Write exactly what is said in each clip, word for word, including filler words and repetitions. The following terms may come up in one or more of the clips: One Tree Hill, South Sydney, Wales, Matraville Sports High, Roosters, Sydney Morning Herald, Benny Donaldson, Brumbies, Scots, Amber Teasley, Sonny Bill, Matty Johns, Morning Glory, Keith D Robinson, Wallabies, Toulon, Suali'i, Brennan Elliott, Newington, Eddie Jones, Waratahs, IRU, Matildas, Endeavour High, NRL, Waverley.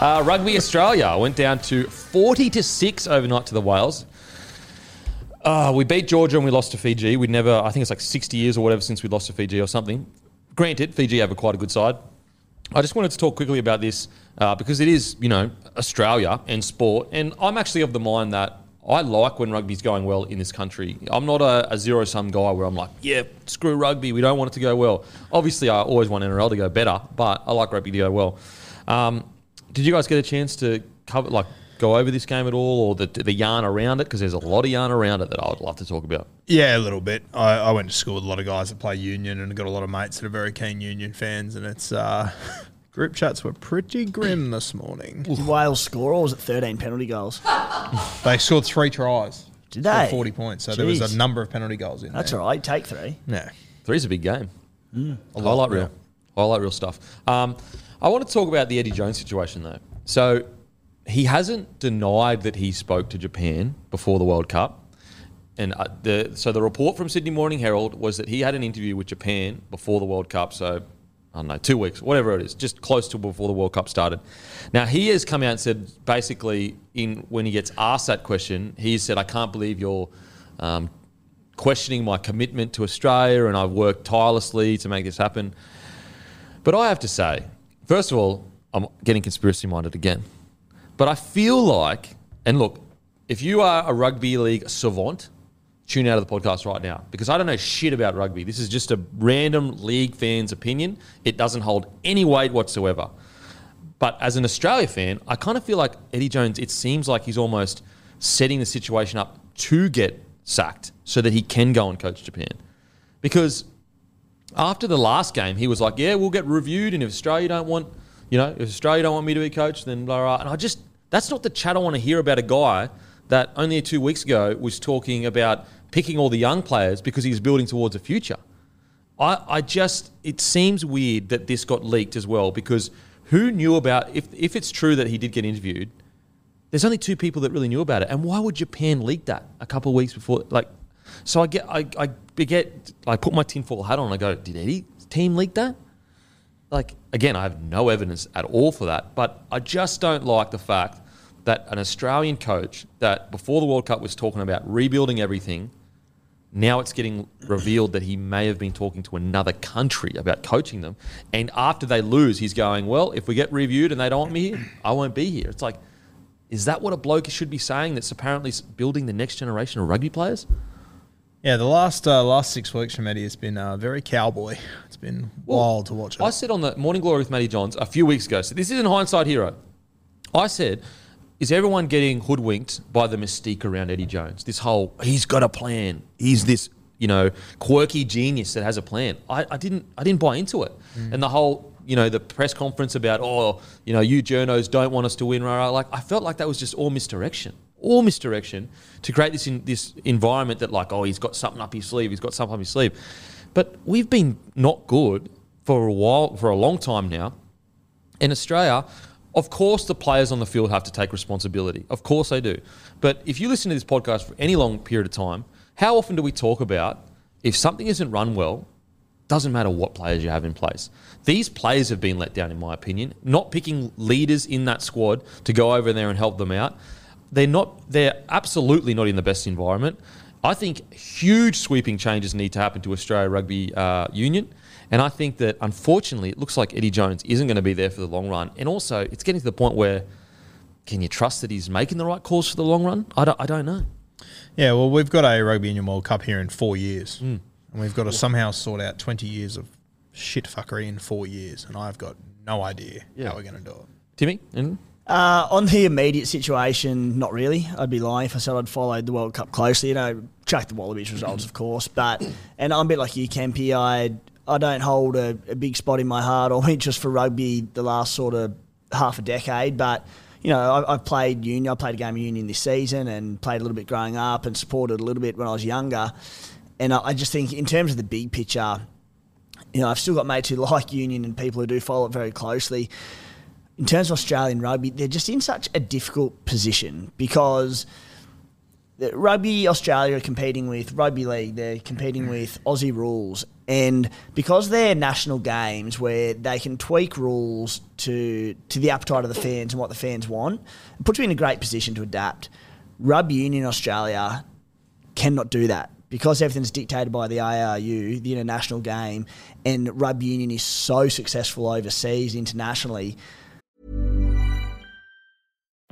Uh, Rugby Australia went down to forty to six overnight to the Wales. Uh, we beat Georgia and we lost to Fiji. We'd never, I think it's like sixty years or whatever since we lost to Fiji or something. Granted, Fiji have a quite a good side. I just wanted to talk quickly about this uh, because it is, you know, Australia and sport. And I'm actually of the mind that I like when rugby's going well in this country. I'm not a, a zero-sum guy where I'm like, yeah, screw rugby, we don't want it to go well. Obviously, I always want N R L to go better, but I like rugby to go well. Um... Did you guys get a chance to cover, like, go over this game at all, or the the yarn around it? Because there's a lot of yarn around it that I would love to talk about. Yeah, a little bit. I, I went to school with a lot of guys that play union, and got a lot of mates that are very keen union fans, and it's uh, group chats were pretty grim this morning. Did Wales score, or was it thirteen penalty goals? They scored three tries. Did they? Scored forty points, so Jeez. There was a number of penalty goals in That's there. That's all right. Take three. No. Three's a big game. Mm. I like real. I like real stuff. Um... I want to talk about the Eddie Jones situation, though. So he hasn't denied that he spoke to Japan before the World Cup. And uh, the so the report from Sydney Morning Herald was that he had an interview with Japan before the World Cup. So, I don't know, two weeks, whatever it is, just close to before the World Cup started. Now, he has come out and said, basically, in when he gets asked that question, he said, I can't believe you're um, questioning my commitment to Australia, and I've worked tirelessly to make this happen. But I have to say, first of all, I'm getting conspiracy-minded again. But I feel like, and look, if you are a rugby league savant, tune out of the podcast right now because I don't know shit about rugby. This is just a random league fan's opinion. It doesn't hold any weight whatsoever. But as an Australia fan, I kind of feel like Eddie Jones, it seems like he's almost setting the situation up to get sacked so that he can go and coach Japan. Because after the last game, he was like, yeah, we'll get reviewed, and if Australia don't want, you know, if Australia don't want me to be coached, then blah, blah. And I just, that's not the chat I want to hear about a guy that only two weeks ago was talking about picking all the young players because he was building towards a future. I, I just, it seems weird that this got leaked as well because who knew about, if if it's true that he did get interviewed, there's only two people that really knew about it. And why would Japan leak that a couple of weeks before, like, So I get, I, I get, I put my tinfoil hat on and I go, did Eddie's team leak that? Like, again, I have no evidence at all for that, but I just don't like the fact that an Australian coach that before the World Cup was talking about rebuilding everything, now it's getting revealed that he may have been talking to another country about coaching them. And after they lose, he's going, well, if we get reviewed and they don't want me here, I won't be here. It's like, is that what a bloke should be saying that's apparently building the next generation of rugby players? Yeah, the last uh, last six weeks from Eddie has been uh, very cowboy. It's been well, wild to watch it. I said on the Morning Glory with Matty Johns a few weeks ago, so this isn't hindsight hero. I said, is everyone getting hoodwinked by the mystique around Eddie Jones? This whole, he's got a plan. He's this, you know, quirky genius that has a plan. I, I didn't I didn't buy into it. Mm. And the whole, you know, the press conference about, oh, you know, you journos don't want us to win, right? Like, I felt like that was just all misdirection. All misdirection to create this in, this environment that like, oh, he's got something up his sleeve, he's got something up his sleeve. But we've been not good for a while, for a long time now. In Australia, of course the players on the field have to take responsibility. Of course they do. But if you listen to this podcast for any long period of time, how often do we talk about if something isn't run well, doesn't matter what players you have in place. These players have been let down, in my opinion. Not picking leaders in that squad to go over there and help them out. They're not. They're absolutely not in the best environment. I think huge sweeping changes need to happen to Australia Rugby uh, Union. And I think that, unfortunately, it looks like Eddie Jones isn't going to be there for the long run. And also, it's getting to the point where, can you trust that he's making the right calls for the long run? I don't, I don't know. Yeah, well, we've got a Rugby Union World Cup here in four years. Mm. And we've got to somehow sort out twenty years of shit fuckery in four years. And I've got no idea yeah. how we're going to do it. Timmy? Mm? Uh, on the immediate situation, not really. I'd be lying if I said I'd followed the World Cup closely. You know, check the Wallabies results, of course. But, and I'm a bit like you, Kempy. I, I don't hold a, a big spot in my heart or interest for rugby the last sort of half a decade. But, you know, I, I've played union. I played a game of union this season and played a little bit growing up and supported a little bit when I was younger. And I just think in terms of the big picture, you know, I've still got mates who like union and people who do follow it very closely. In terms of Australian rugby, they're just in such a difficult position because the Rugby Australia are competing with Rugby League, they're competing with Aussie rules. And because they're national games where they can tweak rules to, to the appetite of the fans and what the fans want, it puts you in a great position to adapt. Rugby Union Australia cannot do that. Because everything's dictated by the I R U, the international game, and rugby union is so successful overseas, internationally.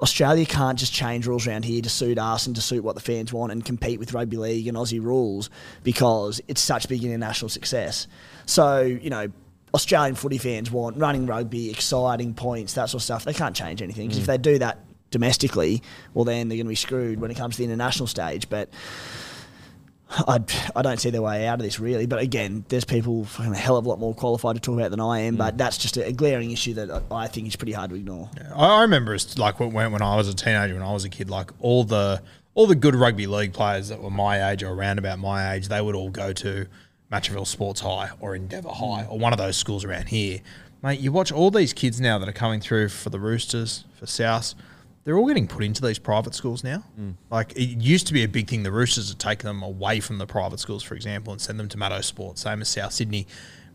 Australia can't just change rules around here to suit us and to suit what the fans want and compete with rugby league and Aussie rules because it's such big international success. So, you know, Australian footy fans want running rugby, exciting points, that sort of stuff. They can't change anything because mm. if they do that domestically, well, then they're going to be screwed when it comes to the international stage. But I I don't see their way out of this, really. But again, there's people fucking a hell of a lot more qualified to talk about than I am. Mm. But that's just a, a glaring issue that I think is pretty hard to ignore. Yeah, I remember it's like when when I was a teenager, when I was a kid, like all the all the good rugby league players that were my age or around about my age, they would all go to Matraville Sports High or Endeavour High or one of those schools around here. Mate, you watch all these kids now that are coming through for the Roosters, for Souths. They're all getting put into these private schools now. Mm. Like, it used to be a big thing. The Roosters would take them away from the private schools, for example, and send them to Matto Sports, same as South Sydney.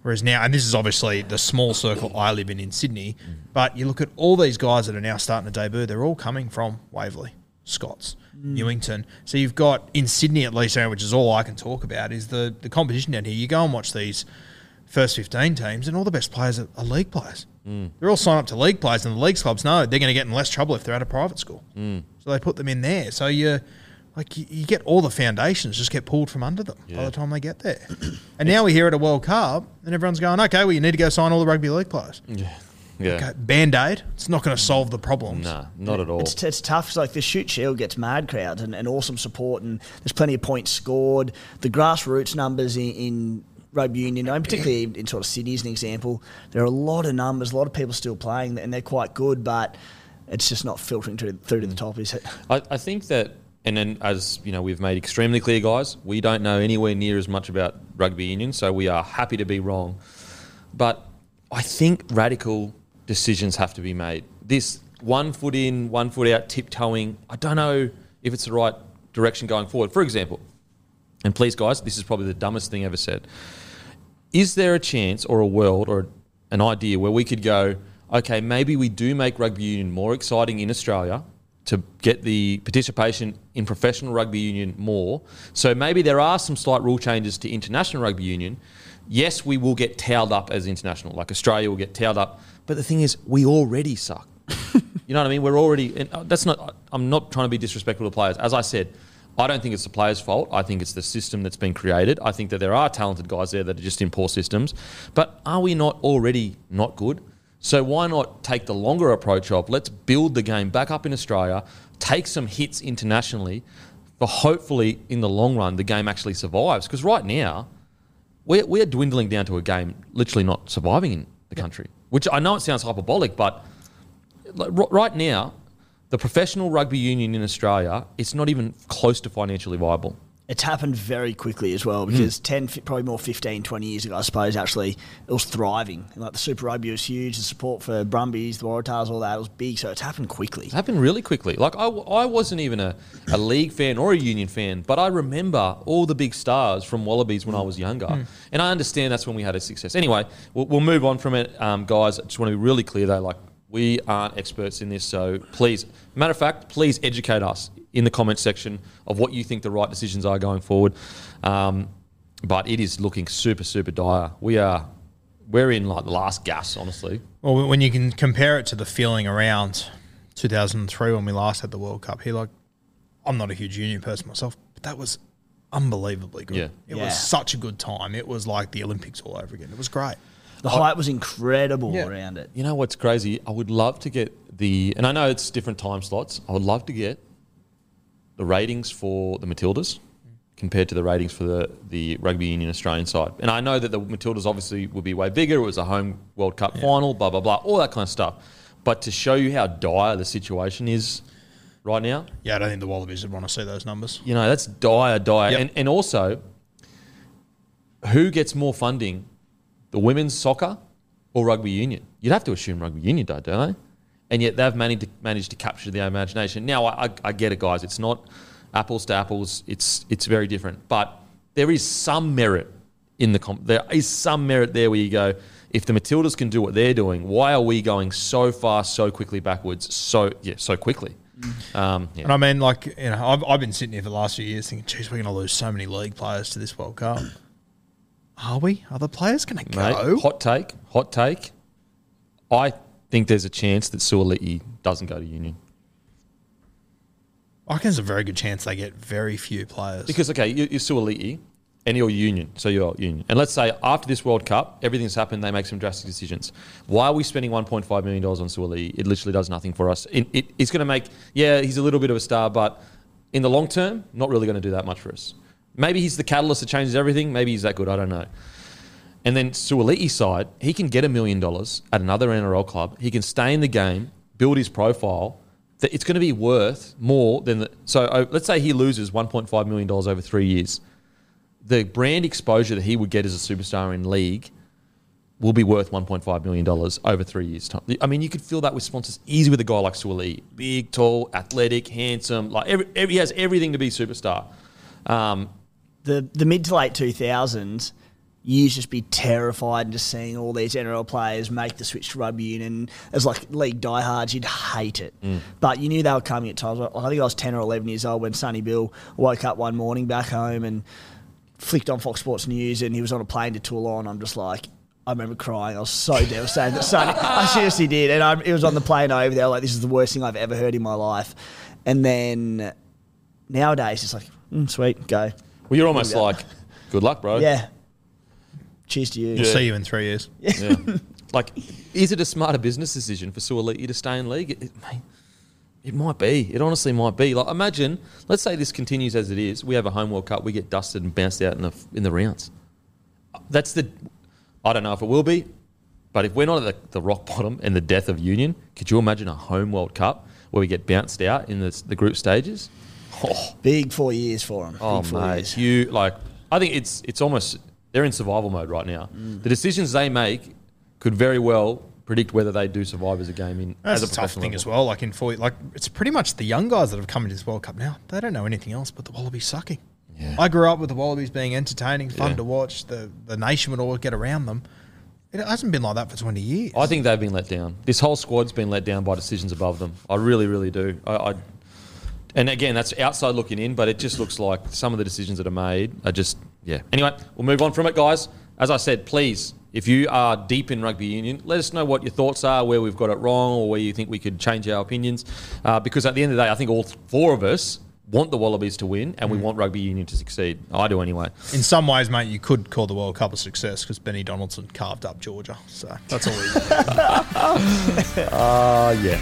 Whereas now, and this is obviously the small circle I live in in Sydney, mm. but you look at all these guys that are now starting to debut, they're all coming from Waverley, Scots, mm. Newington. So you've got, in Sydney at least, which is all I can talk about, is the, the competition down here. You go and watch these first fifteen teams, and all the best players are, are league players. Mm. They're all signed up to league players, and the league clubs know they're going to get in less trouble if they're at a private school. Mm. So they put them in there. So you like you, you get all the foundations just get pulled from under them yeah. by the time they get there. And now we're here at a World Cup, and everyone's going, okay, well, you need to go sign all the rugby league players. Yeah. yeah. Okay, Band-Aid, it's not going to solve the problems. No, nah, not at all. It's, it's tough. It's like the Shoot Shield gets mad crowds and, and awesome support, and there's plenty of points scored. The grassroots numbers in... in rugby union, and particularly in sort of Sydney as an example, there are a lot of numbers, a lot of people still playing, and they're quite good, but it's just not filtering through, through to the top, is it? I, I think that, and then as you know, we've made extremely clear, guys, we don't know anywhere near as much about rugby union, so we are happy to be wrong. But I think radical decisions have to be made. This one foot in, one foot out, tiptoeing, I don't know if it's the right direction going forward. For example, and please, guys, this is probably the dumbest thing ever said. Is there a chance or a world or an idea where we could go, okay, maybe we do make rugby union more exciting in Australia to get the participation in professional rugby union more? So maybe there are some slight rule changes to international rugby union. Yes, we will get towed up as international, like Australia will get towed up. But the thing is, we already suck. You know what I mean? We're already – and that's not – I'm not trying to be disrespectful to players. As I said – I don't think it's the players' fault. I think it's the system that's been created. I think that there are talented guys there that are just in poor systems. But are we not already not good? So why not take the longer approach of let's build the game back up in Australia, take some hits internationally, but hopefully in the long run the game actually survives. Because right now we're, we're dwindling down to a game literally not surviving in the country, which I know it sounds hyperbolic, but right now the professional rugby union in Australia, it's not even close to financially viable. It's happened very quickly as well because mm. ten, probably more fifteen, twenty years ago, I suppose, actually, it was thriving. And like the Super Rugby was huge, the support for Brumbies, the Waratahs, all that, it was big. So it's happened quickly. It's happened really quickly. Like, I, I wasn't even a, a league fan or a union fan, but I remember all the big stars from Wallabies when mm. I was younger. Mm. And I understand that's when we had a success. Anyway, we'll, we'll move on from it, um, guys. I just want to be really clear, though, like, we aren't experts in this, so please, matter of fact, please educate us in the comments section of what you think the right decisions are going forward. Um, but it is looking super, super dire. We are, we're in like the last gas, honestly. Well, when you can compare it to the feeling around two thousand three when we last had the World Cup here, like, I'm not a huge union person myself, but that was unbelievably good. Yeah. It yeah. was such a good time. It was like the Olympics all over again. It was great. The hype was incredible yeah. around it. You know what's crazy? I would love to get the, and I know it's different time slots, I would love to get the ratings for the Matildas compared to the ratings for the, the Rugby Union Australian side. And I know that the Matildas obviously would be way bigger. It was a home World Cup yeah. final, blah, blah, blah, all that kind of stuff. But to show you how dire the situation is right now. Yeah, I don't think the Wallabies would want to see those numbers. You know, that's dire, dire. Yep. And, and also, who gets more funding? The women's soccer or rugby union? You'd have to assume rugby union don't, don't they? And yet they've managed to, managed to capture their imagination. Now, I, I, I get it, guys. It's not apples to apples. It's it's very different. But there is some merit in the comp. There is some merit there where you go, if the Matildas can do what they're doing, why are we going so far, so quickly backwards, so yeah, so quickly? Um, yeah. And I mean, like, you know, I've, I've been sitting here for the last few years thinking, geez, we're going to lose so many league players to this World Cup. Are we? Are the players going to go? Mate, hot take. Hot take. I think there's a chance that Suali'i doesn't go to union. I think there's a very good chance they get very few players. Because, okay, you're Suali'i and you're union. So you're union. And let's say after this World Cup, everything's happened, they make some drastic decisions. Why are we spending one point five million dollars on Suali'i? It literally does nothing for us. It, it, it's going to make, yeah, he's a little bit of a star, but in the long term, not really going to do that much for us. Maybe he's the catalyst that changes everything. Maybe he's that good. I don't know. And then Suali'i's side, he can get a million dollars at another N R L club. He can stay in the game, build his profile. That it's going to be worth more than the, so uh, let's say he loses one point five million dollars over three years. The brand exposure that he would get as a superstar in league will be worth one point five million dollars over three years' time. I mean, you could fill that with sponsors easy with a guy like Suali'i. Big, tall, athletic, handsome. Like every, every, he has everything to be a superstar. Um, The the mid to late two thousands, you used to just be terrified just seeing all these N R L players make the switch to rugby union. As like league diehards, you'd hate it. Mm. But you knew they were coming at times. I think I was ten or eleven years old when Sonny Bill woke up one morning back home and flicked on Fox Sports News and he was on a plane to Toulon. I'm just like, I remember crying. I was so devastated that Sonny, I seriously did. And I, it was on the plane over there. Like, this is the worst thing I've ever heard in my life. And then nowadays, it's like, mm, sweet, go. Well, you're almost like, good luck, bro. Yeah. Cheers to you. We'll yeah. see you in three years. Yeah. yeah. Like, is it a smarter business decision for Suali'i to stay in league? It, it, mate, it might be. It honestly might be. Like, imagine, let's say this continues as it is. We have a home World Cup. We get dusted and bounced out in the in the rounds. That's the. I don't know if it will be, but if we're not at the, the rock bottom and the death of union, could you imagine a home World Cup where we get bounced out in the, the group stages? Oh. Big four years for him. Oh, mate. You, like, I think it's it's almost, they're in survival mode right now. Mm. The decisions they make could very well predict whether they do survive as a game. In That's as a, a tough thing level. As well. Like, in four, like it's pretty much the young guys that have come into this World Cup now. They don't know anything else but the Wallabies sucking. Yeah. I grew up with the Wallabies being entertaining, fun yeah. to watch. The, the nation would always get around them. It hasn't been like that for twenty years. I think they've been let down. This whole squad's been let down by decisions above them. I really, really do. I... I And again, that's outside looking in, but it just looks like some of the decisions that are made are just, yeah. Anyway, we'll move on from it, guys. As I said, please, if you are deep in rugby union, let us know what your thoughts are, where we've got it wrong or where you think we could change our opinions. Uh, because at the end of the day, I think all four of us want the Wallabies to win and we mm. want rugby union to succeed. I do anyway. In some ways, mate, you could call the World Cup a success because Benny Donaldson carved up Georgia. So that's all we do. Ah, uh, yeah.